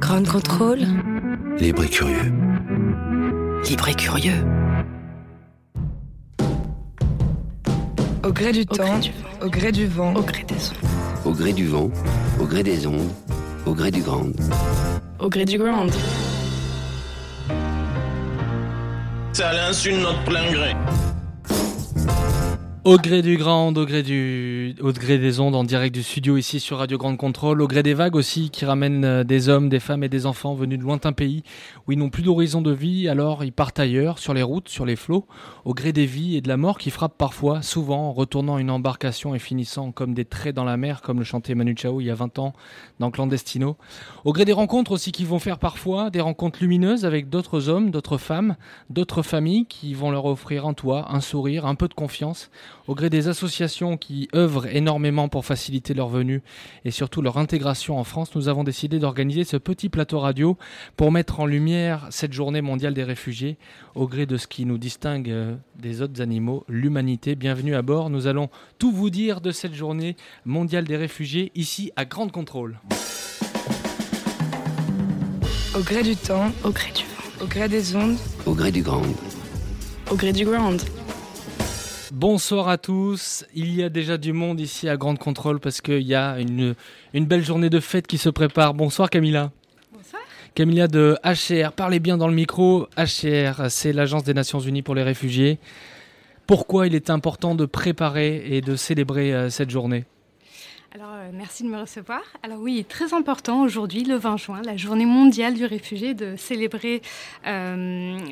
Grande Contrôle. Libre et curieux. Libre et curieux. Au gré du temps, au gré du vent, au gré des ondes. Au gré du vent, au gré des ondes, au gré du grand. Au gré du grand. Ça l'insulte notre plein gré. Au gré du grand, au gré des ondes, en direct du studio ici sur Radio Grande Contrôle, au gré des vagues aussi qui ramènent des hommes, des femmes et des enfants venus de lointains pays où ils n'ont plus d'horizon de vie, alors ils partent ailleurs, sur les routes, sur les flots, au gré des vies et de la mort qui frappe parfois, souvent, en retournant une embarcation et finissant comme des traits dans la mer, comme le chantait Manu Chao il y a 20 ans dans Clandestino. Au gré des rencontres aussi qu'ils vont faire parfois, des rencontres lumineuses avec d'autres hommes, d'autres femmes, d'autres familles qui vont leur offrir un toit, un sourire, un peu de confiance. Au gré des associations qui œuvrent énormément pour faciliter leur venue et surtout leur intégration en France, nous avons décidé d'organiser ce petit plateau radio pour mettre en lumière cette journée mondiale des réfugiés au gré de ce qui nous distingue des autres animaux, l'humanité. Bienvenue à bord, nous allons tout vous dire de cette journée mondiale des réfugiés ici à Grande Contrôle. Au gré du temps, au gré du vent, au gré des ondes, au gré du grand, au gré du grand. Bonsoir à tous, il y a déjà du monde ici à Grande Contrôle parce qu'il y a une belle journée de fête qui se prépare. Bonsoir Camilla. Bonsoir. Camilla de HCR, parlez bien dans le micro. HCR, c'est l'Agence des Nations Unies pour les réfugiés. Pourquoi il est important de préparer et de célébrer cette journée ? Alors, merci de me recevoir. Alors oui, très important aujourd'hui, le 20 juin, la journée mondiale du réfugié, de célébrer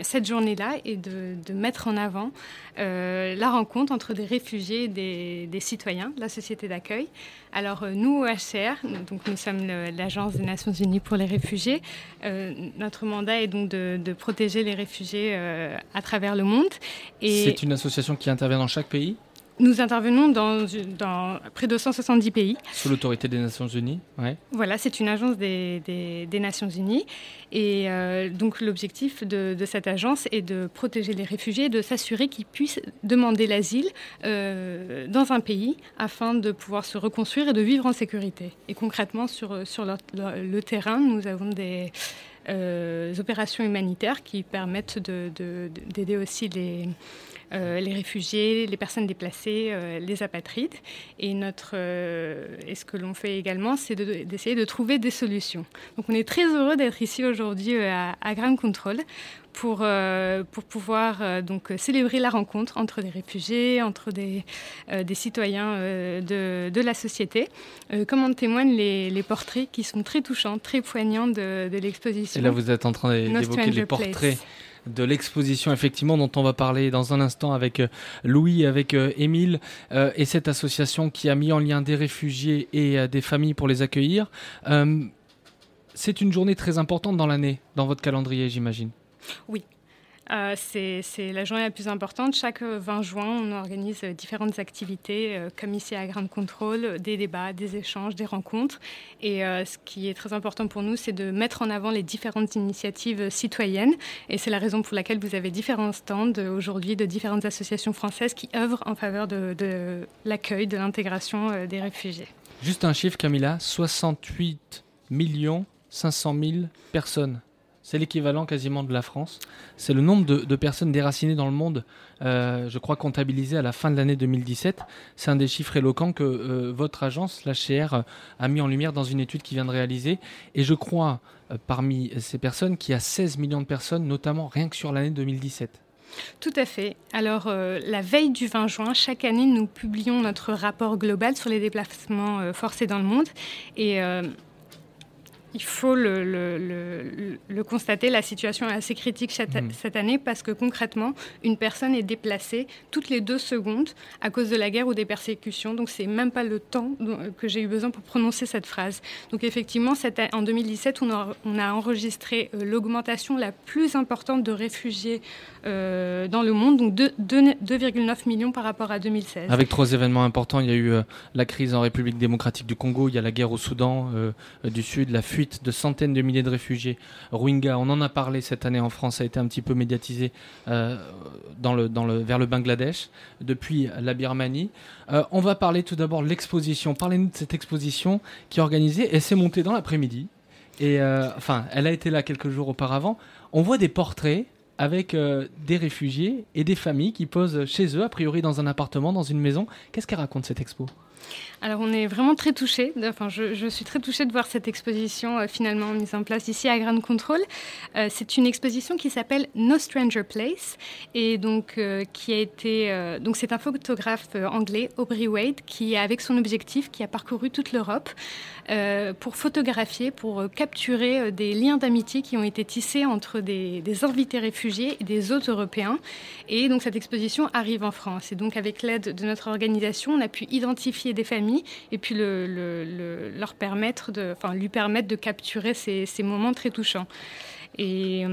cette journée-là et de mettre en avant la rencontre entre des réfugiés et des citoyens, la société d'accueil. Alors nous, au HCR, donc, nous sommes l'Agence des Nations Unies pour les réfugiés. Notre mandat est donc de protéger les réfugiés à travers le monde. Et c'est une association qui intervient dans chaque pays ? Nous intervenons dans près de 170 pays. Sous l'autorité des Nations Unies, ouais. Voilà, c'est une agence des Nations Unies. Et donc l'objectif de cette agence est de protéger les réfugiés et de s'assurer qu'ils puissent demander l'asile dans un pays afin de pouvoir se reconstruire et de vivre en sécurité. Et concrètement, sur le terrain, nous avons des opérations humanitaires qui permettent d'aider aussi les réfugiés, les personnes déplacées, les apatrides. Et et ce que l'on fait également, c'est d'essayer de trouver des solutions. Donc on est très heureux d'être ici aujourd'hui à Grande Contrôle pour pouvoir donc célébrer la rencontre entre des réfugiés, entre des citoyens de la société, comme en témoignent les portraits qui sont très touchants, très poignants de l'exposition. Et là, vous êtes en train d'évoquer les portraits de l'exposition, effectivement, dont on va parler dans un instant avec Louis, avec Émile, et cette association qui a mis en lien des réfugiés et des familles pour les accueillir. C'est une journée très importante dans l'année, dans votre calendrier, j'imagine. Oui. C'est la journée la plus importante. Chaque 20 juin, on organise différentes activités, comme ici à Grande Contrôle, des débats, des échanges, des rencontres. Et ce qui est très important pour nous, c'est de mettre en avant les différentes initiatives citoyennes. Et c'est la raison pour laquelle vous avez différents stands aujourd'hui de différentes associations françaises qui œuvrent en faveur de l'accueil, de l'intégration des réfugiés. Juste un chiffre, Camilla, 68 500 000 personnes. C'est l'équivalent quasiment de la France. C'est le nombre de personnes déracinées dans le monde, je crois, comptabilisé à la fin de l'année 2017. C'est un des chiffres éloquents que votre agence, l'HCR, a mis en lumière dans une étude qui vient de réaliser. Et je crois, parmi ces personnes, qu'il y a 16 millions de personnes, notamment rien que sur l'année 2017. Tout à fait. Alors, la veille du 20 juin, chaque année, nous publions notre rapport global sur les déplacements forcés dans le monde. Et Il faut le constater, la situation est assez critique cette année parce que concrètement, une personne est déplacée toutes les 2 secondes à cause de la guerre ou des persécutions. Donc, c'est même pas le temps que j'ai eu besoin pour prononcer cette phrase. Donc, effectivement, en 2017, on a enregistré l'augmentation la plus importante de réfugiés dans le monde, donc 2,9 millions par rapport à 2016. Avec 3 événements importants, il y a eu la crise en République démocratique du Congo, il y a la guerre au Soudan du Sud, la fuite de centaines de milliers de réfugiés Rohingyas. On en a parlé cette année en France, ça a été un petit peu médiatisé vers le Bangladesh, depuis la Birmanie. On va parler tout d'abord de l'exposition. Parlez-nous de cette exposition qui est organisée et s'est montée dans l'après-midi. Et elle a été là quelques jours auparavant. On voit des portraits avec des réfugiés et des familles qui posent chez eux, a priori dans un appartement, dans une maison. Qu'est-ce qu'elle raconte, cette expo ? Alors, on est vraiment très touchés. Je suis très touchée de voir cette exposition finalement mise en place ici à Grande Contrôle. C'est une exposition qui s'appelle No Stranger Place et donc c'est un photographe anglais, Aubrey Wade, qui avec son objectif, qui a parcouru toute l'Europe pour photographier, pour capturer des liens d'amitié qui ont été tissés entre des invités réfugiés et des hôtes européens. Et donc cette exposition arrive en France. Et donc avec l'aide de notre organisation, on a pu identifier des familles et puis lui permettre de capturer ces moments très touchants. Et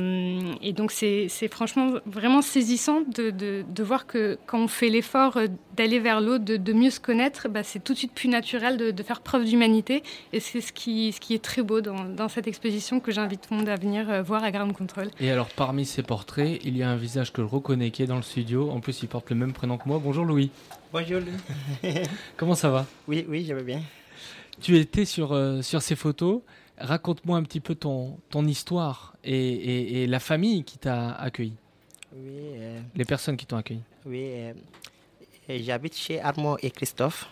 donc c'est franchement vraiment saisissant de voir que quand on fait l'effort d'aller vers l'autre, de mieux se connaître, c'est tout de suite plus naturel de faire preuve d'humanité. Et c'est ce qui est très beau dans cette exposition que j'invite tout le monde à venir voir à Grande Contrôle. Et alors parmi ces portraits, il y a un visage que je reconnais qui est dans le studio. En plus, il porte le même prénom que moi. Bonjour Louis. Bonjour Louis. Comment ça va ? Oui, je vais bien. Tu étais sur ces photos. Raconte-moi un petit peu ton histoire et la famille qui t'a accueilli. Oui. Les personnes qui t'ont accueilli. Oui. J'habite chez Armand et Christophe.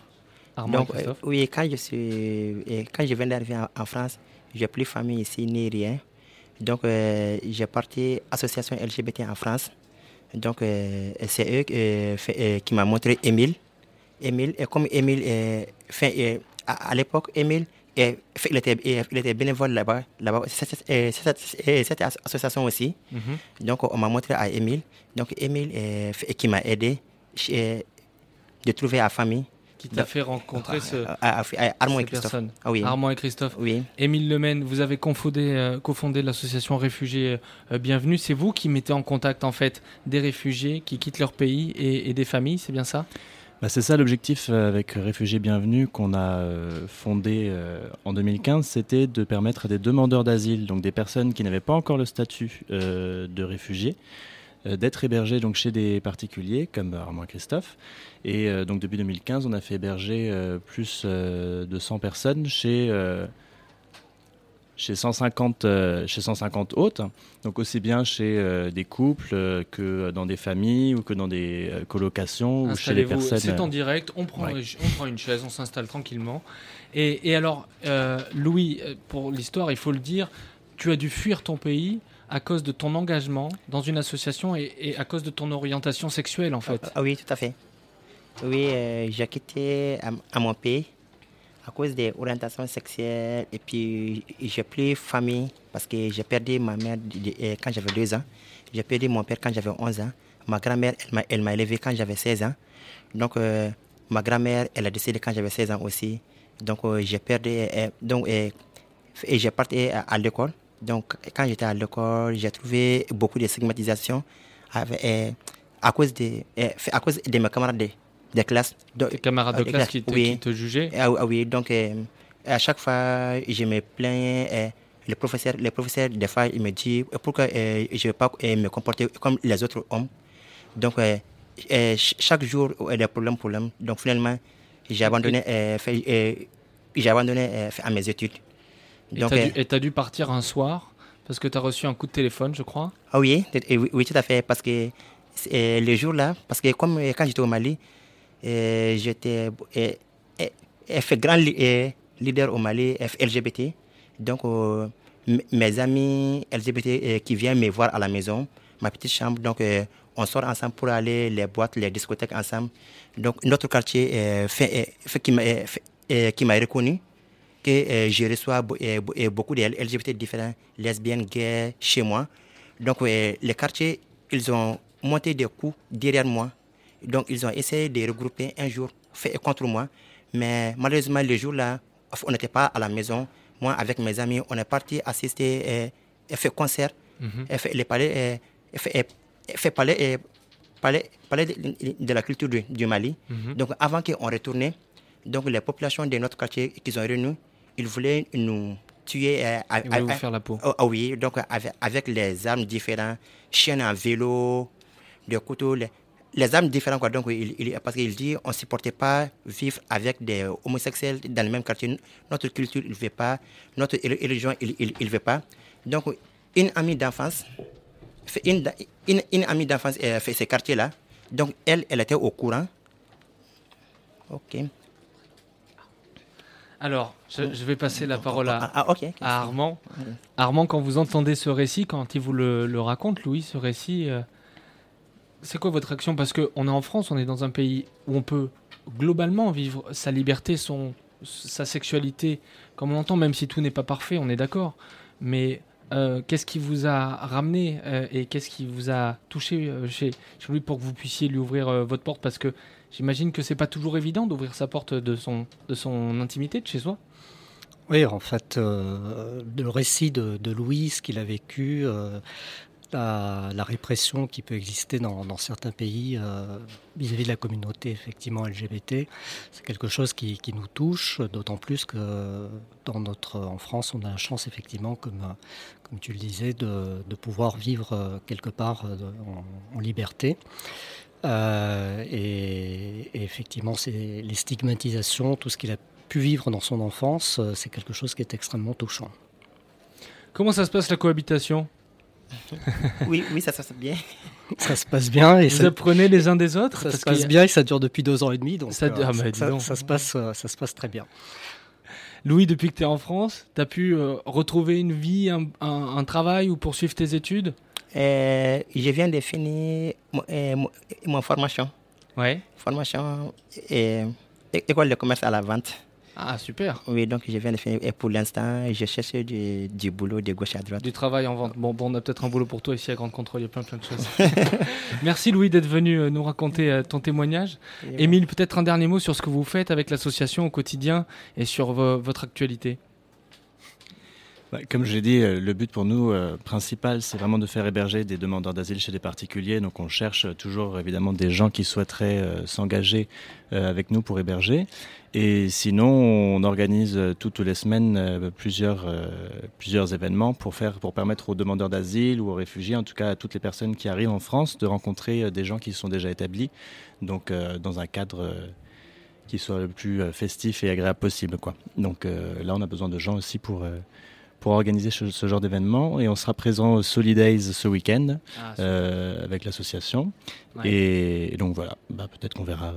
Quand je viens d'arriver en France, j'ai plus de famille ici ni rien. Donc j'ai parti association LGBT en France. Donc c'est eux qui m'ont montré Émile. Émile et comme Émile à l'époque Émile. Et il était bénévole là-bas. Cette association aussi. Mm-hmm. Donc, on m'a montré à Émile. Donc, Émile qui m'a aidé de trouver la famille. Qui t'a fait rencontrer Armand et Christophe. Ah, oui. Armand et Christophe. Oui. Émile Lemaine, vous avez cofondé l'association Réfugiés Bienvenus. C'est vous qui mettez en contact en fait des réfugiés qui quittent leur pays et des familles, c'est bien ça ? C'est ça l'objectif avec Réfugiés Bienvenus qu'on a fondé en 2015, c'était de permettre à des demandeurs d'asile, donc des personnes qui n'avaient pas encore le statut de réfugiés, d'être hébergés donc, chez des particuliers comme Armand Christophe. Et donc depuis 2015, on a fait héberger plus de 100 personnes chez 150 hôtes, donc aussi bien chez des couples que dans des familles ou que dans des colocations ou chez les personnes. C'est en direct, on prend une chaise, on s'installe tranquillement. Et alors, Louis, pour l'histoire, il faut le dire, tu as dû fuir ton pays à cause de ton engagement dans une association et à cause de ton orientation sexuelle, en fait. Ah oui, tout à fait. Oui, j'ai quitté à mon pays. À cause des orientations sexuelles, et puis j'ai plus famille parce que j'ai perdu ma mère quand j'avais 2 ans, j'ai perdu mon père quand j'avais 11 ans, ma grand-mère elle m'a élevée quand j'avais 16 ans, donc ma grand-mère elle a décédé quand j'avais 16 ans aussi, donc j'ai perdu, et j'ai parti à l'école, donc quand j'étais à l'école j'ai trouvé beaucoup de stigmatisation à cause de mes camarades de classe. Tes camarades de classe qui te jugeaient ? Ah oui, donc à chaque fois, je me plains. Les professeurs, des fois, ils me disent pourquoi je ne veux pas me comporter comme les autres hommes. Donc, chaque jour, il y a des problèmes. Donc, finalement, j'ai abandonné à mes études. Donc, et tu as dû partir un soir parce que tu as reçu un coup de téléphone, je crois ? Ah oui, tout à fait. Parce que le jour-là, parce que comme quand j'étais au Mali, j'étais grand leader au Mali LGBT. Donc, mes amis LGBT qui viennent me voir à la maison, ma petite chambre, donc on sort ensemble pour aller les boîtes, les discothèques ensemble. Donc, notre quartier qui m'a reconnu, que je reçois beaucoup de LGBT différents, lesbiennes, gays chez moi. Donc les quartiers, ils ont monté des coups derrière moi. Donc ils ont essayé de regrouper un jour contre moi. Mais malheureusement, le jour-là, on n'était pas à la maison. Moi, avec mes amis, on est parti assister à un concert. Parler de la culture du Mali. Mm-hmm. Donc, avant qu'on retourne, donc les populations de notre quartier qu'ils ont réunies, ils voulaient nous tuer. Ils voulaient vous faire la peau. Ah oui, donc avec les armes différentes, chiens à vélo, des couteaux, les armes différentes. Quoi. Donc, parce qu'ils disent qu'on ne supportait pas vivre avec des homosexuels dans le même quartier. Notre culture, ils ne veulent pas. Notre religion, ils ne veulent pas. Donc, une amie d'enfance fait ce quartier-là. Donc, elle était au courant. OK. Alors, je vais passer la parole à Armand. Okay. Armand, quand vous entendez ce récit, quand il vous le raconte, Louis, ce récit, c'est quoi votre action ? Parce qu'on est en France, on est dans un pays où on peut globalement vivre sa liberté, sa sexualité, comme on l'entend, même si tout n'est pas parfait, on est d'accord. Mais... qu'est-ce qui vous a ramené et qu'est-ce qui vous a touché chez lui pour que vous puissiez lui ouvrir votre porte ? Parce que j'imagine que c'est pas toujours évident d'ouvrir sa porte de son intimité, de chez soi. Oui, en fait, le récit de Louis, ce qu'il a vécu, la répression qui peut exister dans certains pays vis-à-vis de la communauté effectivement LGBT, c'est quelque chose qui nous touche, d'autant plus que en France, on a la chance effectivement, comme tu le disais, de pouvoir vivre quelque part en liberté. Et effectivement, c'est les stigmatisations, tout ce qu'il a pu vivre dans son enfance, c'est quelque chose qui est extrêmement touchant. Comment ça se passe la cohabitation ? Oui, ça se passe bien. Ça se passe bien. Et vous apprenez les uns des autres. Ça se passe bien et ça dure depuis 2 ans et demi. Donc ça se passe très bien. Louis, depuis que tu es en France, tu as pu retrouver une vie, un travail ou poursuivre tes études ? Je viens de finir mon formation. Ouais. Formation école de commerce à la vente. Ah, super. Oui, donc je viens de finir. Et pour l'instant, je cherche du boulot de gauche à droite. Du travail en vente. Bon, on a peut-être un boulot pour toi ici à Grande Contrôle. Il y a plein de choses. Merci Louis d'être venu nous raconter ton témoignage. Émile, peut-être un dernier mot sur ce que vous faites avec l'association au quotidien et sur votre actualité. Comme je l'ai dit, le but pour nous principal, c'est vraiment de faire héberger des demandeurs d'asile chez des particuliers. Donc on cherche toujours évidemment des gens qui souhaiteraient s'engager avec nous pour héberger. Et sinon, on organise toutes les semaines plusieurs événements pour permettre aux demandeurs d'asile ou aux réfugiés, en tout cas à toutes les personnes qui arrivent en France, de rencontrer des gens qui sont déjà établis. Donc dans un cadre qui soit le plus festif et agréable possible, quoi. Donc là, on a besoin de gens aussi pour organiser ce genre d'événement. Et on sera présent au Solidays ce week-end avec l'association. Ouais. Et donc voilà, peut-être qu'on verra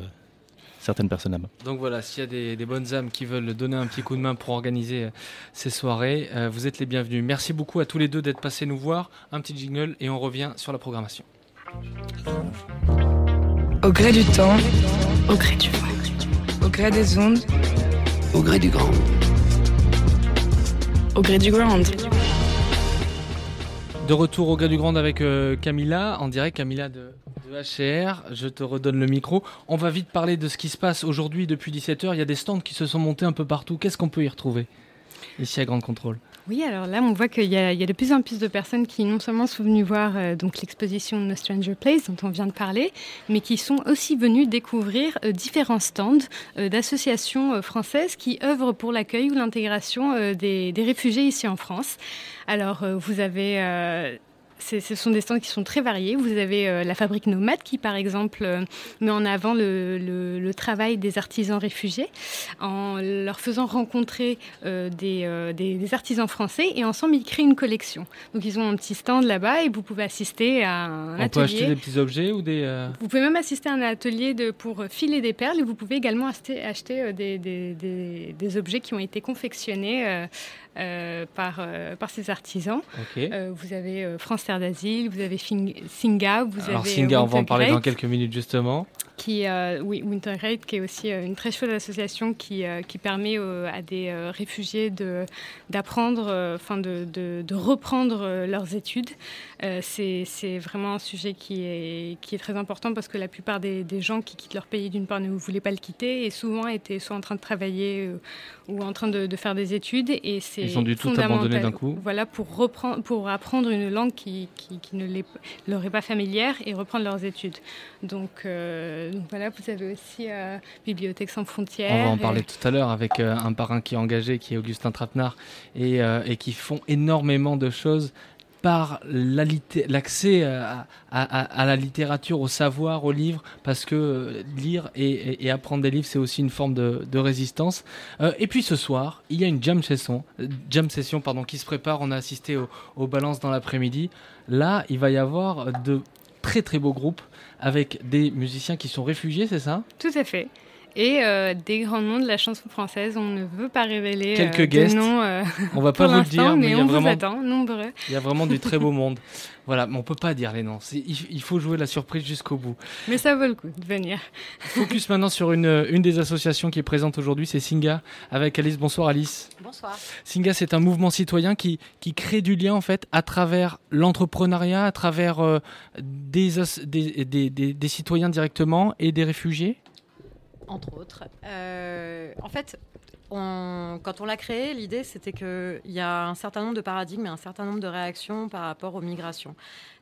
certaines personnes là-bas. Donc voilà, s'il y a des bonnes âmes qui veulent donner un petit coup de main pour organiser ces soirées, vous êtes les bienvenus. Merci beaucoup à tous les deux d'être passés nous voir. Un petit jingle et on revient sur la programmation. Au gré du temps, au gré du vent, au gré des ondes, au gré du grand. Au gré du grand. De retour au gré du grand avec Camilla, en direct, Camilla de HCR. Je te redonne le micro. On va vite parler de ce qui se passe aujourd'hui depuis 17h. Il y a des stands qui se sont montés un peu partout. Qu'est-ce qu'on peut y retrouver ici à Grande Contrôle ? Oui, alors là, on voit qu'il y a de plus en plus de personnes qui non seulement sont venues voir donc l'exposition No Stranger Place, dont on vient de parler, mais qui sont aussi venues découvrir différents stands d'associations françaises qui œuvrent pour l'accueil ou l'intégration des réfugiés ici en France. Alors, vous avez... ce sont des stands qui sont très variés. Vous avez la fabrique nomade qui, par exemple, met en avant le travail des artisans réfugiés en leur faisant rencontrer des artisans français et ensemble, ils créent une collection. Donc, ils ont un petit stand là-bas et vous pouvez assister à un atelier. On peut acheter des petits objets ou des... Vous pouvez même assister à un atelier pour filer des perles et vous pouvez également acheter des objets qui ont été confectionnés par ces artisans. Okay. Vous avez France Terre d'Asile, vous avez Singa, vous avez... Alors Singa, on va en parler dans quelques minutes justement. Winterrate, qui est aussi une très chouette association qui permet à des réfugiés d'apprendre, de reprendre leurs études. C'est vraiment un sujet qui est très important parce que la plupart des gens qui quittent leur pays, d'une part, ne voulaient pas le quitter et souvent étaient soit en train de travailler ou en train de faire des études. Et c'est Ils ont dû tout abandonner d'un coup. Voilà, pour apprendre une langue qui ne leur est pas familière et reprendre leurs études. Donc voilà, vous avez aussi Bibliothèque Sans Frontières. On va en parler tout à l'heure avec un parrain qui est engagé, qui est Augustin Trapenard, et qui font énormément de choses par l'accès à la littérature, au savoir, aux livres, parce que lire et apprendre des livres, c'est aussi une forme de résistance. Et puis ce soir, il y a une jam session, qui se prépare. On a assisté aux balances dans l'après-midi. Là, il va y avoir de très très beaux groupes avec des musiciens qui sont réfugiés, c'est ça ? Tout à fait. Et des grands noms de la chanson française, on ne veut pas révéler quelques noms. On va pas vous le dire, mais on vous attend nombreux. Il y a vraiment du très beau monde. Voilà, mais on peut pas dire les noms. Il faut jouer la surprise jusqu'au bout. Mais ça vaut le coup de venir. Focus maintenant sur une des associations qui est présente aujourd'hui, c'est Singa avec Alice. Bonsoir Alice. Bonsoir. Singa, c'est un mouvement citoyen qui crée du lien en fait à travers l'entrepreneuriat, à travers des citoyens directement et des réfugiés. Entre autres. En fait, quand on l'a créé, l'idée, c'était qu'il y a un certain nombre de paradigmes et un certain nombre de réactions par rapport aux migrations.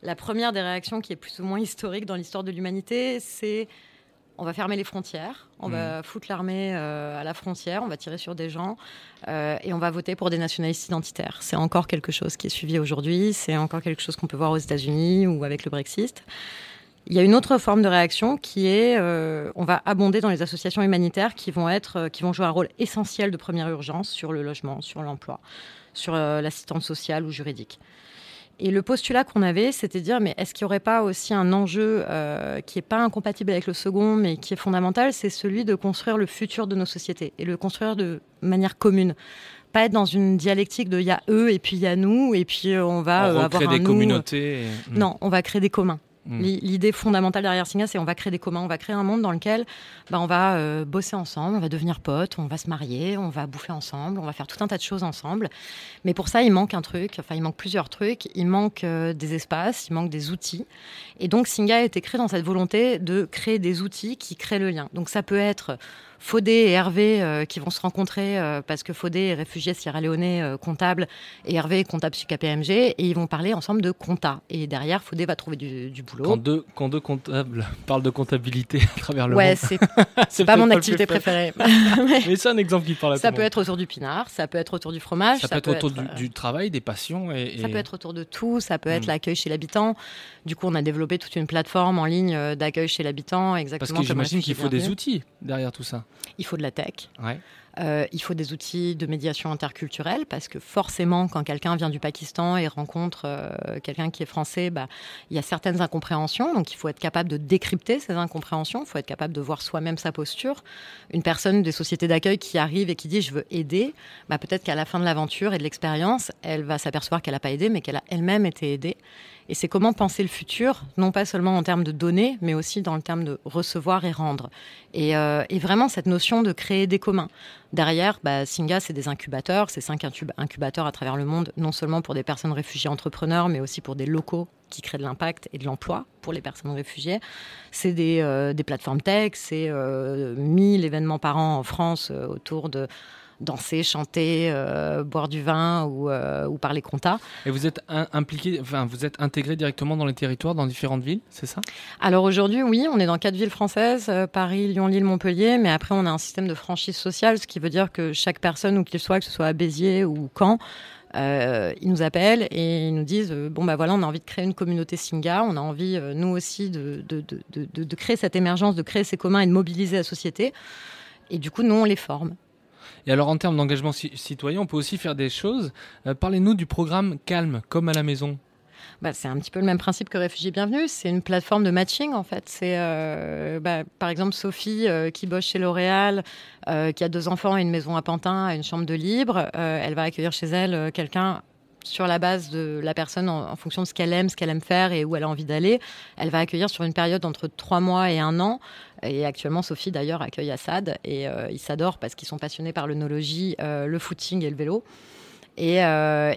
La première des réactions, qui est plus ou moins historique dans l'histoire de l'humanité, c'est on va fermer les frontières, on va foutre l'armée à la frontière, on va tirer sur des gens et on va voter pour des nationalistes identitaires. C'est encore quelque chose qui est suivi aujourd'hui, c'est encore quelque chose qu'on peut voir aux États-Unis ou avec le Brexit. Il y a une autre forme de réaction qui est, on va abonder dans les associations humanitaires qui vont jouer un rôle essentiel de première urgence sur le logement, sur l'emploi, sur l'assistance sociale ou juridique. Et le postulat qu'on avait, c'était de dire, mais est-ce qu'il n'y aurait pas aussi un enjeu qui n'est pas incompatible avec le second, mais qui est fondamental, c'est celui de construire le futur de nos sociétés et le construire de manière commune. Pas être dans une dialectique de il y a eux et puis il y a nous et puis on va avoir un nous. On recrée des communautés. Non, on va créer des communs. L'idée fondamentale derrière Singa, c'est on va créer des communs, on va créer un monde dans lequel on va bosser ensemble, on va devenir potes, on va se marier, on va bouffer ensemble, on va faire tout un tas de choses ensemble. Mais pour ça, il manque plusieurs trucs, il manque des espaces, il manque des outils. Et donc Singa a été créé dans cette volonté de créer des outils qui créent le lien. Donc ça peut être Faudet et Hervé qui vont se rencontrer parce que Faudet est réfugié Sierra-Léonais comptable et Hervé est comptable chez KPMG et ils vont parler ensemble de compta. Et derrière, Faudet va trouver du boulot. Quand deux comptables parlent de comptabilité à travers le monde. C'est pas mon activité préférée. Mais c'est un exemple qui parle à tout le monde. Ça peut être autour du pinard, ça peut être autour du fromage. Ça peut être autour du travail, des passions. Ça peut être autour de tout, ça peut être l'accueil chez l'habitant. Du coup, on a développé toute une plateforme en ligne d'accueil chez l'habitant. Exactement. Parce que j'imagine qu'il faut des outils derrière tout ça. Il faut de la tech, il faut des outils de médiation interculturelle parce que forcément quand quelqu'un vient du Pakistan et rencontre quelqu'un qui est français, il y a certaines incompréhensions, donc il faut être capable de décrypter ces incompréhensions, il faut être capable de voir soi-même sa posture. Une personne des sociétés d'accueil qui arrive et qui dit je veux aider, peut-être qu'à la fin de l'aventure et de l'expérience, elle va s'apercevoir qu'elle n'a pas aidé mais qu'elle a elle-même été aidée. Et c'est comment penser le futur, non pas seulement en termes de donner, mais aussi dans le terme de recevoir et rendre. Et vraiment cette notion de créer des communs. Derrière, Singa, c'est des incubateurs, c'est 5 incubateurs à travers le monde, non seulement pour des personnes réfugiées entrepreneurs, mais aussi pour des locaux qui créent de l'impact et de l'emploi pour les personnes réfugiées. C'est des plateformes tech, c'est 1000 événements par an en France autour de danser, chanter, boire du vin ou parler compta. Et vous êtes vous êtes intégré directement dans les territoires, dans différentes villes, c'est ça ? Alors aujourd'hui, oui, on est dans 4 villes françaises, Paris, Lyon, Lille, Montpellier, mais après on a un système de franchise sociale, ce qui veut dire que chaque personne, où qu'il soit, que ce soit à Béziers ou Caen, ils nous appellent et ils nous disent on a envie de créer une communauté Singa, on a envie nous aussi de créer cette émergence, de créer ces communs et de mobiliser la société. Et du coup, nous on les forme. Et alors, en termes d'engagement citoyen, on peut aussi faire des choses. Parlez-nous du programme Calme, comme à la maison. C'est un petit peu le même principe que Réfugiés Bienvenus. C'est une plateforme de matching, en fait. C'est, par exemple, Sophie, qui bosse chez L'Oréal, qui a 2 enfants et une maison à Pantin, une chambre de libre. Elle va accueillir chez elle quelqu'un sur la base de la personne en fonction de ce qu'elle aime faire et où elle a envie d'aller. Elle va accueillir sur une période entre 3 mois et 1 an. Et actuellement, Sophie, d'ailleurs, accueille Assad. Et ils s'adorent parce qu'ils sont passionnés par l'œnologie, le footing et le vélo. Et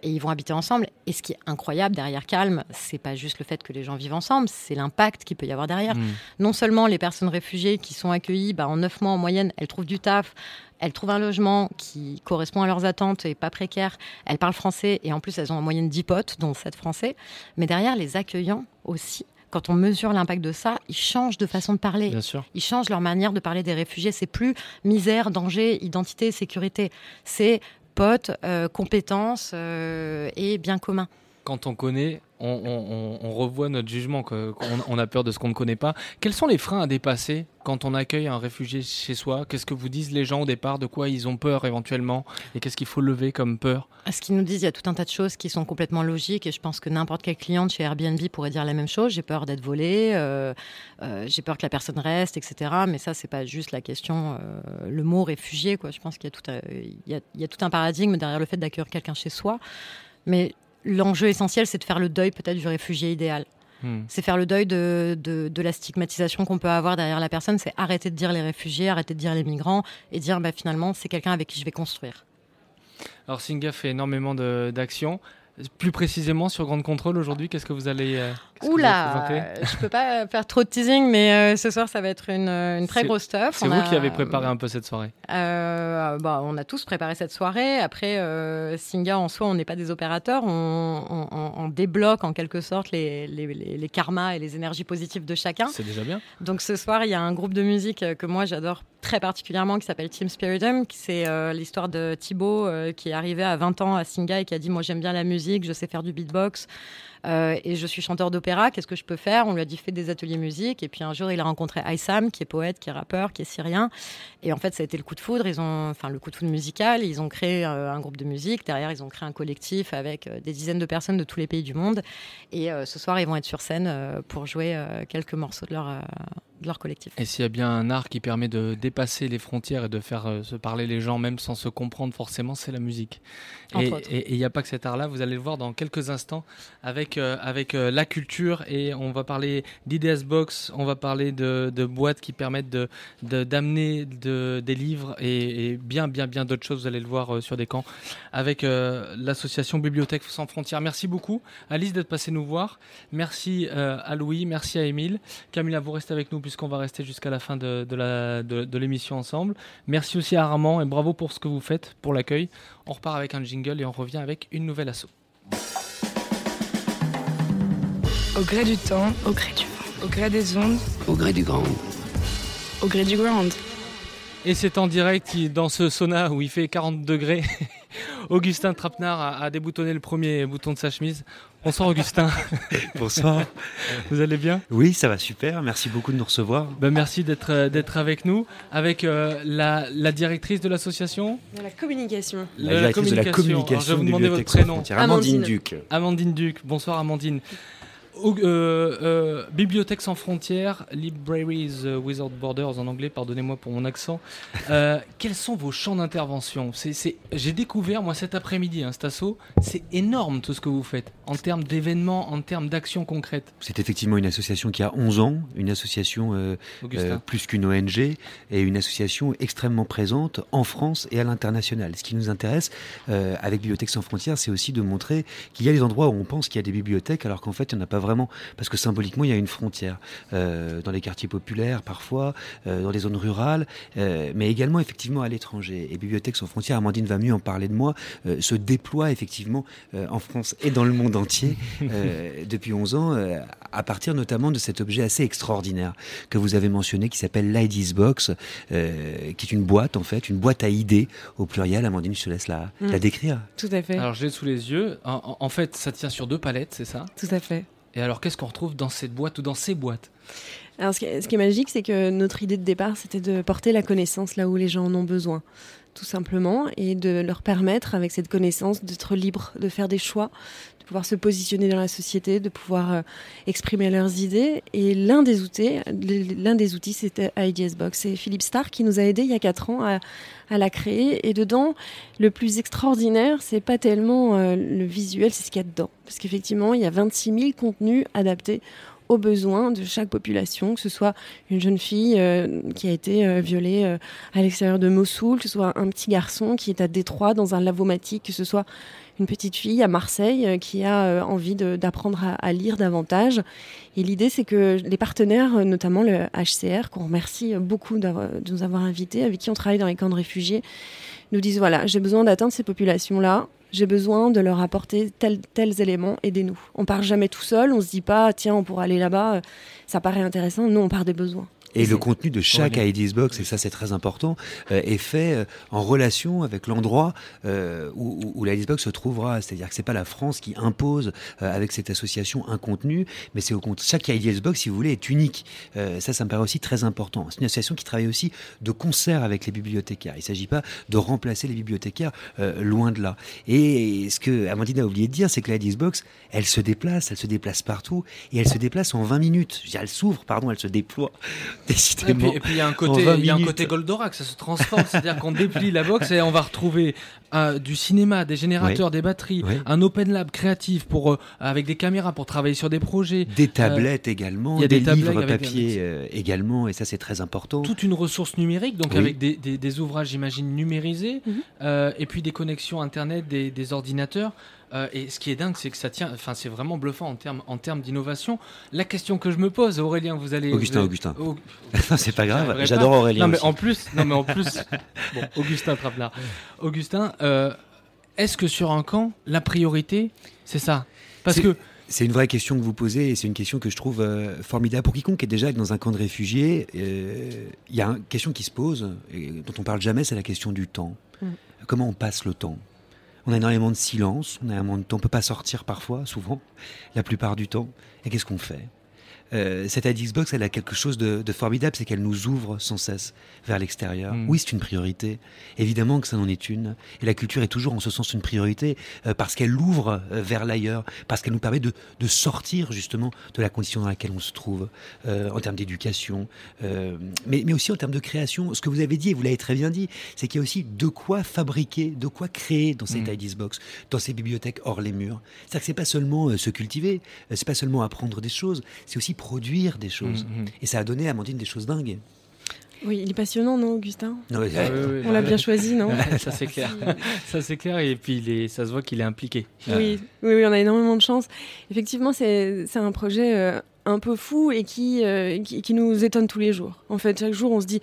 ils vont habiter ensemble. Et ce qui est incroyable derrière Calme, c'est pas juste le fait que les gens vivent ensemble, c'est l'impact qu'il peut y avoir derrière. Non seulement les personnes réfugiées qui sont accueillies, en 9 mois en moyenne, elles trouvent du taf, elles trouvent un logement qui correspond à leurs attentes et pas précaire, elles parlent français et en plus elles ont en moyenne 10 potes, dont 7 français. Mais derrière, les accueillants aussi, quand on mesure l'impact de ça, ils changent de façon de parler. Bien sûr. Ils changent leur manière de parler des réfugiés. C'est plus misère, danger, identité, sécurité. C'est potes, compétences et bien commun. Quand on connaît, on revoit notre jugement, qu'on a peur de ce qu'on ne connaît pas. Quels sont les freins à dépasser quand on accueille un réfugié chez soi? Qu'est-ce que vous disent les gens au départ? De quoi ils ont peur éventuellement? Et qu'est-ce qu'il faut lever comme peur? Ce qu'ils nous disent, il y a tout un tas de choses qui sont complètement logiques et je pense que n'importe quelle cliente chez Airbnb pourrait dire la même chose. J'ai peur d'être volée, j'ai peur que la personne reste, etc. Mais ça, c'est pas juste la question, le mot réfugié, quoi. Je pense qu'il y a il y a tout un paradigme derrière le fait d'accueillir quelqu'un chez soi. Mais l'enjeu essentiel, c'est de faire le deuil peut-être du réfugié idéal. C'est faire le deuil de la stigmatisation qu'on peut avoir derrière la personne. C'est arrêter de dire les réfugiés, arrêter de dire les migrants et dire finalement, c'est quelqu'un avec qui je vais construire. Alors Singa fait énormément d'actions. Plus précisément, sur Grande Contrôle, aujourd'hui, qu'est-ce que vous allez présenter? Je ne peux pas faire trop de teasing, mais ce soir, ça va être une très grosse stuff. C'est vous qui avez préparé un peu cette soirée? On a tous préparé cette soirée. Après, Singa, en soi, on n'est pas des opérateurs. On débloque, en quelque sorte, les karmas et les énergies positives de chacun. C'est déjà bien. Donc, ce soir, il y a un groupe de musique que moi, j'adore très particulièrement, qui s'appelle Team Spiritum. C'est l'histoire de Thibaut, qui est arrivé à 20 ans à Singa et qui a dit « Moi, j'aime bien la musique. » Je sais faire du beatbox et je suis chanteur d'opéra, qu'est-ce que je peux faire? On lui a dit fais des ateliers musique et puis un jour il a rencontré Aïssam qui est poète, qui est rappeur, qui est syrien et en fait ça a été le coup de foudre, le coup de foudre musical, ils ont créé un groupe de musique, derrière ils ont créé un collectif avec des dizaines de personnes de tous les pays du monde et ce soir ils vont être sur scène pour jouer quelques morceaux de leur collectif. Et s'il y a bien un art qui permet de dépasser les frontières et de faire se parler les gens même sans se comprendre forcément, c'est la musique. Et il n'y a pas que cet art-là, vous allez le voir dans quelques instants avec la culture et on va parler d'Ideas Box, on va parler de boîtes qui permettent d'amener des livres et bien d'autres choses, vous allez le voir sur des camps avec l'association Bibliothèque Sans Frontières. Merci beaucoup Alice d'être passée nous voir, merci à Louis, merci à Émile. Camilla, vous restez avec nous puisqu'on va rester jusqu'à la fin de l'émission ensemble. Merci aussi à Armand et bravo pour ce que vous faites, pour l'accueil. On repart avec un jingle et on revient avec une nouvelle asso. Au gré du temps, au gré du vent, au gré des ondes, au gré du grand, au gré du grand. Et c'est en direct dans ce sauna où il fait 40 degrés. Augustin Trapenard a déboutonné le premier bouton de sa chemise. Bonsoir Augustin. Bonsoir. Vous allez bien? Oui, ça va super. Merci beaucoup de nous recevoir. Merci d'être avec nous, avec la directrice de l'association. De la communication. Alors, je vais vous demander votre prénom. Amandine Duc. Amandine Duc. Bonsoir Amandine. Bibliothèque Sans Frontières, Libraries Without Borders en anglais, pardonnez-moi pour mon accent. Quels sont vos champs d'intervention? J'ai découvert moi cet après-midi cet asso, c'est énorme tout ce que vous faites en termes d'événements, en termes d'actions concrètes. C'est effectivement une association qui a 11 ans, une association plus qu'une ONG et une association extrêmement présente en France et à l'international. Ce qui nous intéresse avec Bibliothèque Sans Frontières, c'est aussi de montrer qu'il y a des endroits où on pense qu'il y a des bibliothèques alors qu'en fait il n'y en a pas vraiment, parce que symboliquement il y a une frontière dans les quartiers populaires parfois, dans les zones rurales mais également effectivement à l'étranger et Bibliothèque Sans Frontières, Amandine va mieux en parler de moi, se déploie effectivement en France et dans le monde entier depuis 11 ans à partir notamment de cet objet assez extraordinaire que vous avez mentionné qui s'appelle l'Ideas Box qui est une boîte en fait, une boîte à idées au pluriel. Amandine, je te laisse la décrire. Tout à fait. Alors je l'ai sous les yeux, en fait ça tient sur 2 palettes, c'est ça? Tout à fait. Et alors, qu'est-ce qu'on retrouve dans cette boîte ou dans ces boîtes? Alors, ce qui est magique, c'est que notre idée de départ, c'était de porter la connaissance là où les gens en ont besoin. tout simplement, et de leur permettre, avec cette connaissance, d'être libres, de faire des choix, de pouvoir se positionner dans la société, de pouvoir exprimer leurs idées. Et l'un des outils, c'était Ideas Box. C'est Philippe Starck qui nous a aidés il y a 4 ans à la créer. Et dedans, le plus extraordinaire, c'est pas tellement le visuel, c'est ce qu'il y a dedans. Parce qu'effectivement, il y a 26 000 contenus adaptés aux besoins de chaque population, que ce soit une jeune fille qui a été violée à l'extérieur de Mossoul, que ce soit un petit garçon qui est à Détroit dans un lavomatique, que ce soit une petite fille à Marseille qui a envie d'apprendre à lire davantage. Et l'idée, c'est que les partenaires, notamment le HCR, qu'on remercie beaucoup de nous avoir invités, avec qui on travaille dans les camps de réfugiés, nous disent voilà, j'ai besoin d'atteindre ces populations-là, j'ai besoin de leur apporter tels éléments, aidez-nous. On part jamais tout seul, on se dit pas tiens, on pourra aller là-bas, ça paraît intéressant. Non, on part des besoins. Et le contenu de chaque Ideas Box, et ça c'est très important, est fait en relation avec l'endroit où l'Ideas Box se trouvera. C'est-à-dire que c'est pas la France qui impose avec cette association un contenu, mais c'est chaque Ideas Box, si vous voulez, est unique. Ça me paraît aussi très important. C'est une association qui travaille aussi de concert avec les bibliothécaires. Il ne s'agit pas de remplacer les bibliothécaires, loin de là. Et ce que Amandine a oublié de dire, c'est que l'Ideas Box, elle se déplace partout, et elle se déplace en 20 minutes. Elle se déploie. Décidément. Et puis il y a un côté Goldorak, ça se transforme, c'est-à-dire qu'on déplie la box et on va retrouver du cinéma, des générateurs, des batteries, un open lab créatif pour avec des caméras pour travailler sur des projets, des tablettes également, il y a des livres papier également, et ça c'est très important. Toute une ressource numérique, donc avec des ouvrages, j'imagine, numérisés, et puis des connexions internet, des ordinateurs. Et ce qui est dingue, c'est que ça tient. Enfin, c'est vraiment bluffant en termes d'innovation. La question que je me pose, Aurélien, Augustin. Non, c'est pas grave. J'adore Aurélien. Non, mais aussi. En plus. Bon, Augustin Trapenard. Augustin, est-ce que sur un camp, la priorité, c'est ça? C'est une vraie question que vous posez, et c'est une question que je trouve formidable pour quiconque est déjà dans un camp de réfugiés. Il y a une question qui se pose, et dont on parle jamais, c'est la question du temps. Comment on passe le temps? On a énormément de silence, on a énormément de temps, on ne peut pas sortir parfois, souvent, la plupart du temps. Et qu'est-ce qu'on fait ? Cette Ideas Box, elle a quelque chose de formidable, c'est qu'elle nous ouvre sans cesse vers l'extérieur. Oui, c'est une priorité, évidemment que ça en est une, et la culture est toujours en ce sens une priorité, parce qu'elle ouvre vers l'ailleurs, parce qu'elle nous permet de sortir justement de la condition dans laquelle on se trouve, en termes d'éducation, mais aussi en termes de création. Ce que vous avez dit, et vous l'avez très bien dit, c'est qu'il y a aussi de quoi fabriquer, de quoi créer dans cette Ideas Box, dans ces bibliothèques hors les murs. C'est-à-dire que c'est pas seulement se cultiver, c'est pas seulement apprendre des choses, c'est aussi produire des choses. Et ça a donné à Amandine des choses dingues. Oui, il est passionnant, non, Augustin ? Non, mais... On l'a bien choisi, non ? Ça, c'est clair. Ça, c'est clair. Et puis, ça se voit qu'il est impliqué. Oui, on a énormément de chance. Effectivement, c'est un projet un peu fou et qui nous étonne tous les jours. En fait, chaque jour, on se dit...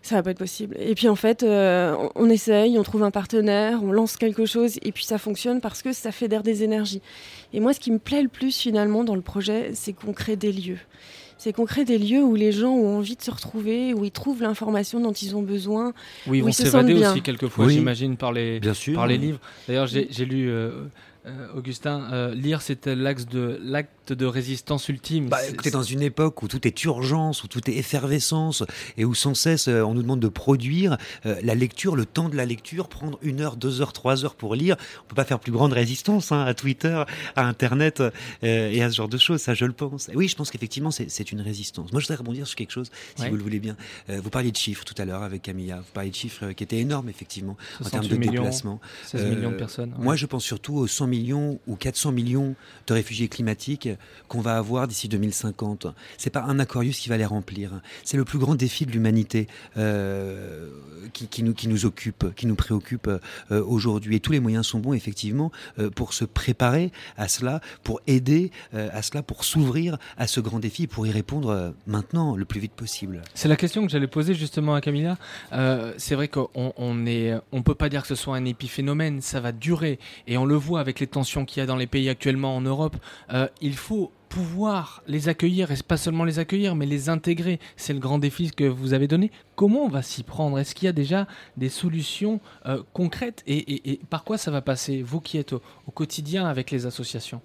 ça va pas être possible. Et puis en fait, on essaye, on trouve un partenaire, on lance quelque chose, et puis ça fonctionne parce que ça fédère des énergies. Et moi, ce qui me plaît le plus finalement dans le projet, c'est qu'on crée des lieux. C'est qu'on crée des lieux où les gens ont envie de se retrouver, où ils trouvent l'information dont ils ont besoin, où ils vont s'évader aussi quelquefois, j'imagine, par les livres. D'ailleurs, j'ai lu... Augustin, lire, c'était l'acte de résistance ultime. Écoutez, dans une époque où tout est urgence, où tout est effervescence, et où sans cesse on nous demande de produire, la lecture, le temps de la lecture, prendre 1 heure, 2 heures, 3 heures pour lire, on peut pas faire plus grande résistance à Twitter, à Internet et à ce genre de choses. Ça, je le pense. Et oui, je pense qu'effectivement, c'est une résistance. Moi, je voudrais rebondir sur quelque chose, si vous le voulez bien. Vous parliez de chiffres tout à l'heure avec Camilla. Vous parliez de chiffres qui étaient énormes, effectivement, en termes de déplacement. 16 millions de personnes. Ouais. Moi, je pense surtout aux 100 millions ou 400 millions de réfugiés climatiques qu'on va avoir d'ici 2050. C'est pas un Aquarius qui va les remplir. C'est le plus grand défi de l'humanité qui nous occupe, qui nous préoccupe aujourd'hui. Et tous les moyens sont bons, effectivement, pour se préparer à cela, pour aider à cela, pour s'ouvrir à ce grand défi, pour y répondre maintenant, le plus vite possible. C'est la question que j'allais poser justement à Camilla. C'est vrai qu'on peut pas dire que ce soit un épiphénomène, ça va durer, et on le voit avec les tensions qu'il y a dans les pays actuellement en Europe. Il faut pouvoir les accueillir, et pas seulement les accueillir, mais les intégrer. C'est le grand défi que vous avez donné. Comment on va s'y prendre ? Est-ce qu'il y a déjà des solutions concrètes et par quoi ça va passer ? Vous qui êtes au quotidien avec les associations ?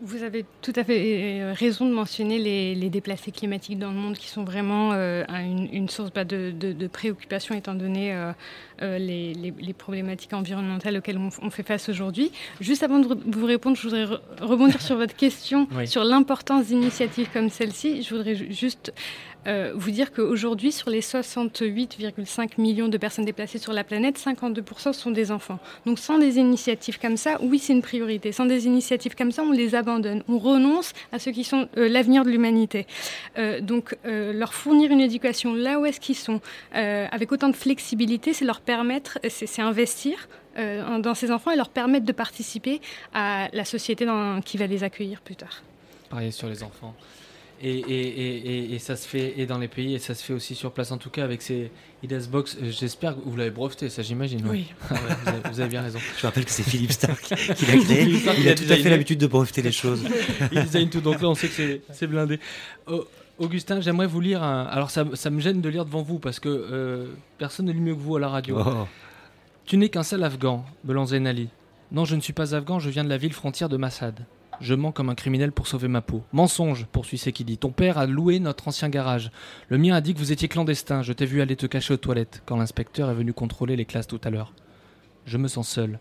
Vous avez tout à fait raison de mentionner les déplacés climatiques dans le monde qui sont vraiment une source de préoccupation étant donné les problématiques environnementales auxquelles on fait face aujourd'hui. Juste avant de vous répondre, je voudrais rebondir sur votre question sur l'importance d'initiatives comme celle-ci. Je voudrais juste vous dire qu'aujourd'hui, sur les 68,5 millions de personnes déplacées sur la planète, 52% sont des enfants. Donc sans des initiatives comme ça, oui, c'est une priorité. Sans des initiatives comme ça, on les abandonne. On renonce à ceux qui sont l'avenir de l'humanité. Donc leur fournir une éducation là où est-ce qu'ils sont, avec autant de flexibilité, c'est leur permettre, c'est investir dans ces enfants et leur permettre de participer à la société qui va les accueillir plus tard. Pareil sur les enfants. Et ça se fait dans les pays et ça se fait aussi sur place, en tout cas avec ces Ideas Box. J'espère que vous l'avez breveté, ça j'imagine. Oui. Ah ouais, vous avez bien raison. Je rappelle que c'est Philippe Starck qui l'a créé. Il a tout à fait l'habitude de breveter les choses. Il design tout, donc là on sait que c'est blindé. Augustin, j'aimerais vous lire alors ça me gêne de lire devant vous parce que personne ne lit mieux que vous à la radio. Oh. Tu n'es qu'un sale Afghan, Belanzen Ali. Non, je ne suis pas Afghan, je viens de la ville frontière de Massad. Je mens comme un criminel pour sauver ma peau. Mensonge, poursuit Sekidi. Ton père a loué notre ancien garage. Le mien a dit que vous étiez clandestin. Je t'ai vu aller te cacher aux toilettes quand l'inspecteur est venu contrôler les classes tout à l'heure. Je me sens seul.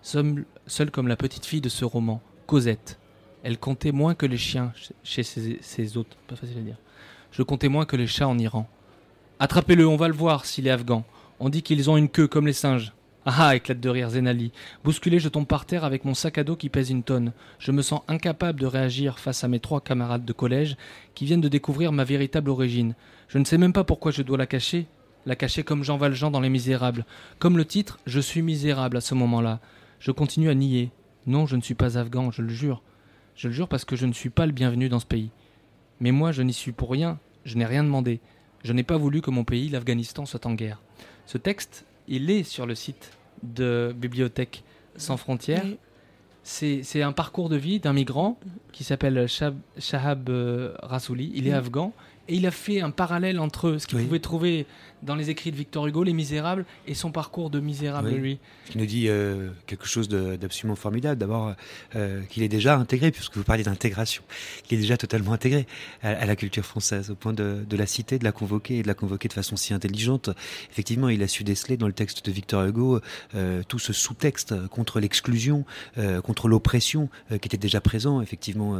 Seul comme la petite fille de ce roman, Cosette. Elle comptait moins que les chiens chez ses hôtes. Pas facile à dire. Je comptais moins que les chats en Iran. Attrapez-le, on va le voir s'il est afghan. On dit qu'ils ont une queue comme les singes. Ah, éclate de rire Zenali. Bousculé, je tombe par terre avec mon sac à dos qui pèse une tonne. Je me sens incapable de réagir face à mes 3 camarades de collège qui viennent de découvrir ma véritable origine. Je ne sais même pas pourquoi je dois la cacher comme Jean Valjean dans Les Misérables. Comme le titre, je suis misérable à ce moment-là. Je continue à nier. Non, je ne suis pas afghan, je le jure. Je le jure parce que je ne suis pas le bienvenu dans ce pays. Mais moi, je n'y suis pour rien, je n'ai rien demandé. Je n'ai pas voulu que mon pays, l'Afghanistan, soit en guerre. Ce texte, il est sur le site de Bibliothèque Sans Frontières. C'est un parcours de vie d'un migrant qui s'appelle Shahab Rassouli. Il est afghan et il a fait un parallèle entre ce qu'il pouvait trouver dans les écrits de Victor Hugo, Les Misérables, et son parcours de misérable de lui. Ce qui nous dit quelque chose d'absolument formidable. D'abord, qu'il est déjà intégré, puisque vous parlez d'intégration, qu'il est déjà totalement intégré à la culture française, au point de la citer, de la convoquer, et de la convoquer de façon si intelligente. Effectivement, il a su déceler dans le texte de Victor Hugo tout ce sous-texte contre l'exclusion, contre l'oppression, qui était déjà présent, effectivement,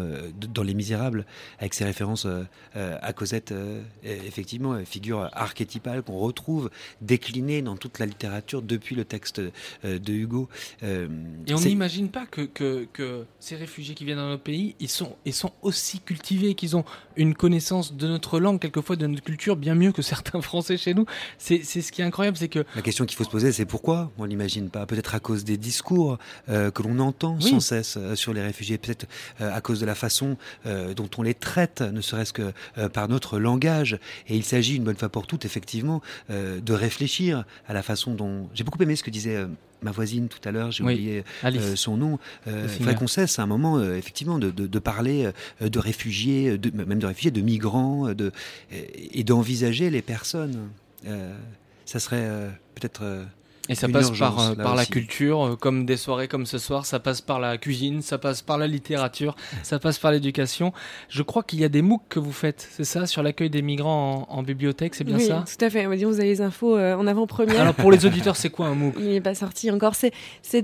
dans Les Misérables, avec ses références à Cosette, effectivement, figure archétypale, qu'on retrouve décliné dans toute la littérature depuis le texte de Hugo. Et on n'imagine pas que ces réfugiés qui viennent dans notre pays, ils sont aussi cultivés, qu'ils ont une connaissance de notre langue, quelquefois de notre culture, bien mieux que certains Français chez nous. C'est ce qui est incroyable, c'est que... La question qu'il faut se poser, c'est pourquoi on l'imagine pas. Peut-être à cause des discours que l'on entend sans cesse sur les réfugiés, peut-être à cause de la façon dont on les traite, ne serait-ce que par notre langage. Et il s'agit, une bonne fois pour toutes, effectivement, de réfléchir à la façon dont... J'ai beaucoup aimé ce que disait ma voisine tout à l'heure, j'ai oublié son nom. Il faudrait qu'on cesse à un moment, effectivement, de parler de réfugiés, même de réfugiés, de migrants, et d'envisager les personnes. Ça serait peut-être... Et ça passe par la culture, comme des soirées comme ce soir, ça passe par la cuisine, ça passe par la littérature, ça passe par l'éducation. Je crois qu'il y a des MOOC que vous faites, c'est ça, sur l'accueil des migrants en bibliothèque, c'est bien ça ? Oui, tout à fait. On va dire, vous avez les infos en avant-première. Alors pour les auditeurs, c'est quoi un MOOC ? Il n'est pas sorti encore. C'est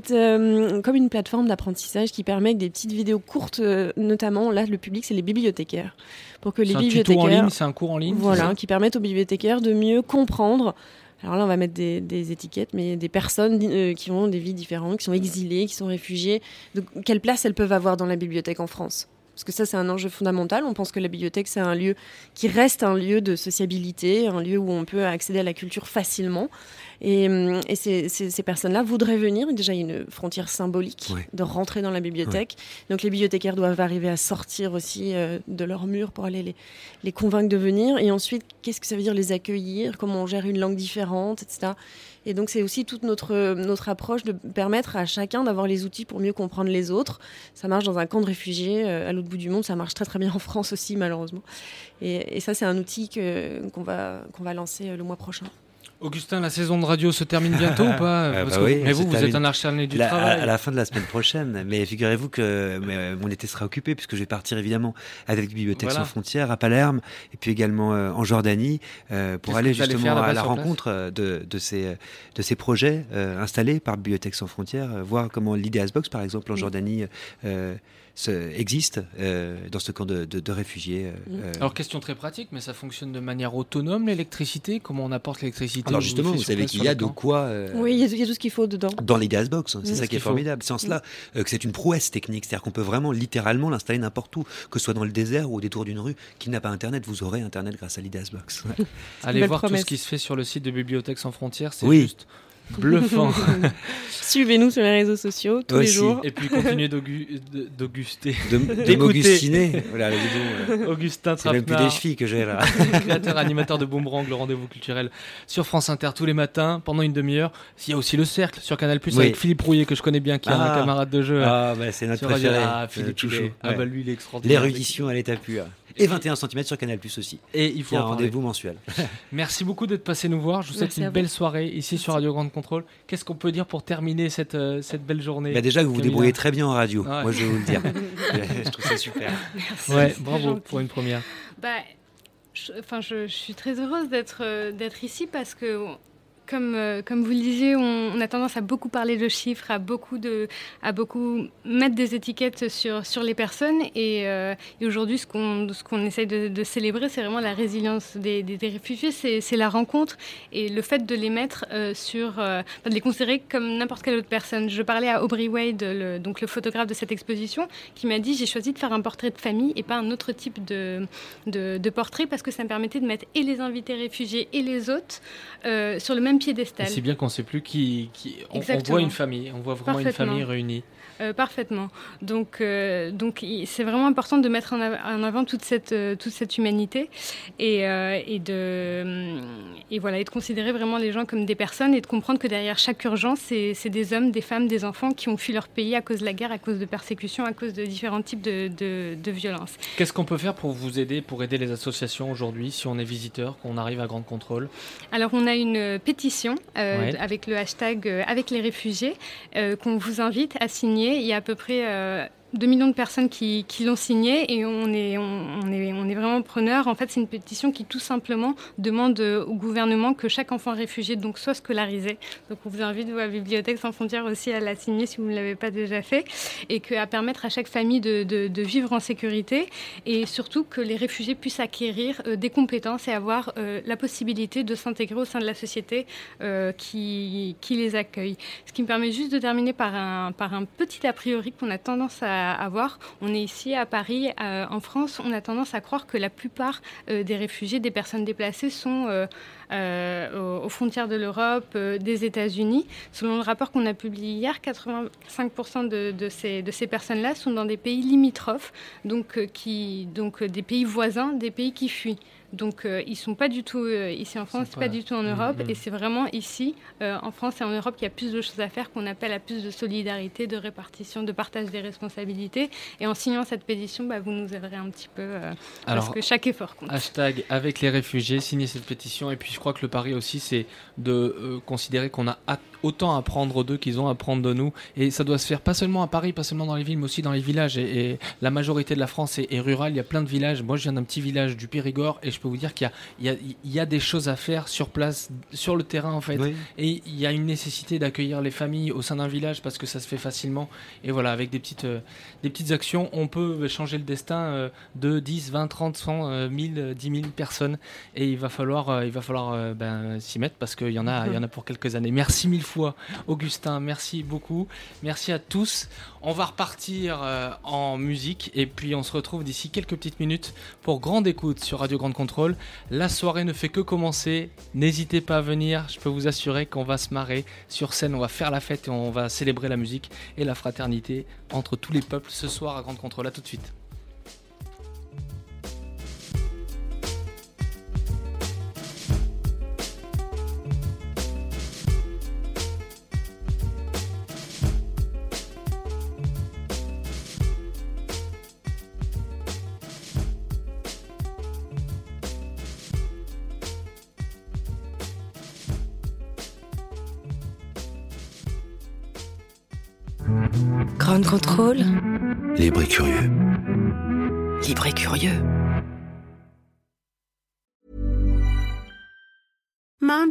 comme une plateforme d'apprentissage qui permet des petites vidéos courtes, notamment, là, le public, c'est les bibliothécaires. Pour que les bibliothécaires... C'est un tuto en ligne, c'est un cours en ligne ? Voilà, qui permettent aux bibliothécaires de mieux comprendre... Alors là, on va mettre des étiquettes, mais des personnes qui ont des vies différentes, qui sont exilées, qui sont réfugiées. Donc, quelle place elles peuvent avoir dans la bibliothèque en France ? Parce que ça, c'est un enjeu fondamental. On pense que la bibliothèque, c'est un lieu qui reste un lieu de sociabilité, un lieu où on peut accéder à la culture facilement. Et ces personnes-là voudraient venir. Déjà, il y a une frontière symbolique de rentrer dans la bibliothèque. Donc, les bibliothécaires doivent arriver à sortir aussi de leur mur pour aller les convaincre de venir. Et ensuite, qu'est-ce que ça veut dire les accueillir ? Comment on gère une langue différente, etc. Et donc, c'est aussi toute notre approche de permettre à chacun d'avoir les outils pour mieux comprendre les autres. Ça marche dans un camp de réfugiés à l'autre bout du monde. Ça marche très, très bien en France aussi, malheureusement. Et ça, c'est un outil qu'on va lancer le mois prochain. Augustin, la saison de radio se termine bientôt ou pas? Parce que, oui, mais vous êtes un acharné du travail. À la fin de la semaine prochaine. Mais figurez-vous que mon été sera occupé, puisque je vais partir évidemment avec Bibliothèque Sans Frontières à Palerme, et puis également en Jordanie, pour aller justement à la rencontre de ces projets installés par Bibliothèque Sans Frontières, voir comment l'Ideas Box, par exemple, en Jordanie... existe dans ce camp de réfugiés. Alors, question très pratique, mais ça fonctionne de manière autonome, l'électricité? Comment on apporte l'électricité? Alors justement, vous savez qu'il y a de quoi... Oui, il y a tout ce qu'il faut dedans. Dans les Ideas Box, c'est ça qui est formidable. C'est en cela que c'est une prouesse technique, c'est-à-dire qu'on peut vraiment littéralement l'installer n'importe où, que ce soit dans le désert ou au détour d'une rue. Qui n'a pas Internet, vous aurez Internet grâce à l'Ideas Box. Ouais. Allez voir tout ce qui se fait sur le site de Bibliothèque Sans Frontières, c'est juste... bluffant. Suivez-nous sur les réseaux sociaux tous les jours. Et puis continuez d'auguster. De m'augustiner. Voilà, Augustin Trapenard. C'est même plus des chevilles que j'ai là. Créateur, animateur de Boomerang, le rendez-vous culturel sur France Inter tous les matins pendant une demi-heure. Il y a aussi Le Cercle sur Canal+, avec Philippe Rouillet, que je connais bien, qui est un camarade de jeu. Ah, bah c'est notre préféré. Philippe Rouillet. Ah, bah lui, il est extraordinaire. L'érudition à l'état pur. Et 21 cm sur Canal+ aussi. Et il faut un rendez-vous mensuel. Merci beaucoup d'être passé nous voir. Je vous souhaite une belle soirée ici sur Radio Grande Contrôle. Qu'est-ce qu'on peut dire pour terminer cette belle journée? Déjà que vous vous débrouillez très bien en radio. Moi, je vais vous le dire. Je trouve ça super. Merci. Bravo pour une première. Je suis très heureuse d'être ici parce que... Comme vous le disiez, on a tendance à beaucoup parler de chiffres, à beaucoup mettre des étiquettes sur les personnes. Et aujourd'hui, ce qu'on essaye de célébrer, c'est vraiment la résilience des réfugiés, c'est la rencontre et le fait de les mettre de les considérer comme n'importe quelle autre personne. Je parlais à Aubrey Wade, le photographe de cette exposition, qui m'a dit « J'ai choisi de faire un portrait de famille et pas un autre type de portrait parce que ça me permettait de mettre et les invités réfugiés et les hôtes sur le même piédestal. » C'est bien qu'on ne sait plus qui... On voit une famille, on voit vraiment une famille réunie. Parfaitement. Donc, c'est vraiment important de mettre en avant toute cette humanité et de considérer vraiment les gens comme des personnes et de comprendre que derrière chaque urgence, c'est des hommes, des femmes, des enfants qui ont fui leur pays à cause de la guerre, à cause de persécutions, à cause de différents types de violences. Qu'est-ce qu'on peut faire pour vous aider, les associations aujourd'hui, si on est visiteur, qu'on arrive à Grande Contrôle? Alors, on a une pétition avec le hashtag avec les réfugiés qu'on vous invite à signer. Il y a à peu près 2 millions de personnes qui l'ont signé et on est vraiment preneurs. En fait, c'est une pétition qui tout simplement demande au gouvernement que chaque enfant réfugié donc soit scolarisé. Donc on vous invite à la Bibliothèque Sans Frontières aussi à la signer si vous ne l'avez pas déjà fait et à permettre à chaque famille de vivre en sécurité et surtout que les réfugiés puissent acquérir des compétences et avoir la possibilité de s'intégrer au sein de la société qui les accueille. Ce qui me permet juste de terminer par un petit a priori qu'on a tendance à voir. On est ici à Paris, en France, on a tendance à croire que la plupart des réfugiés, des personnes déplacées sont aux frontières de l'Europe, des États-Unis. Selon le rapport qu'on a publié hier, 85% de ces personnes-là sont dans des pays limitrophes, donc des pays voisins, des pays qui fuient. Donc, ils ne sont pas du tout ici en France, pas du tout en Europe. Et c'est vraiment ici, en France et en Europe, qu'il y a plus de choses à faire, qu'on appelle à plus de solidarité, de répartition, de partage des responsabilités. Et en signant cette pétition, vous nous aiderez un petit peu, parce que chaque effort compte. Hashtag avec les réfugiés, signez cette pétition. Et puis, je crois que le pari aussi, c'est de considérer qu'on a autant à prendre d'eux qu'ils ont à prendre de nous. Et ça doit se faire pas seulement à Paris, pas seulement dans les villes, mais aussi dans les villages. Et la majorité de la France est rurale. Il y a plein de villages. Moi, je viens d'un petit village du Périgord et je peux vous dire qu'il y a des choses à faire sur place, sur le terrain en fait. Oui. Et il y a une nécessité d'accueillir les familles au sein d'un village parce que ça se fait facilement. Et voilà, avec des petites actions, on peut changer le destin de 10, 20, 30, 100, 1000, 10 000 personnes. Et il va falloir s'y mettre parce qu'il y en a pour quelques années. Merci mille fois, Augustin. Merci beaucoup. Merci à tous. On va repartir en musique et puis on se retrouve d'ici quelques petites minutes pour Grande Écoute sur Radio Grande Contrôle. La soirée ne fait que commencer, n'hésitez pas à venir, je peux vous assurer qu'on va se marrer sur scène, on va faire la fête et on va célébrer la musique et la fraternité entre tous les peuples ce soir à Grande Contrôle. À tout de suite. Grande Contrôle. Libre et curieux. Libre et curieux. Mom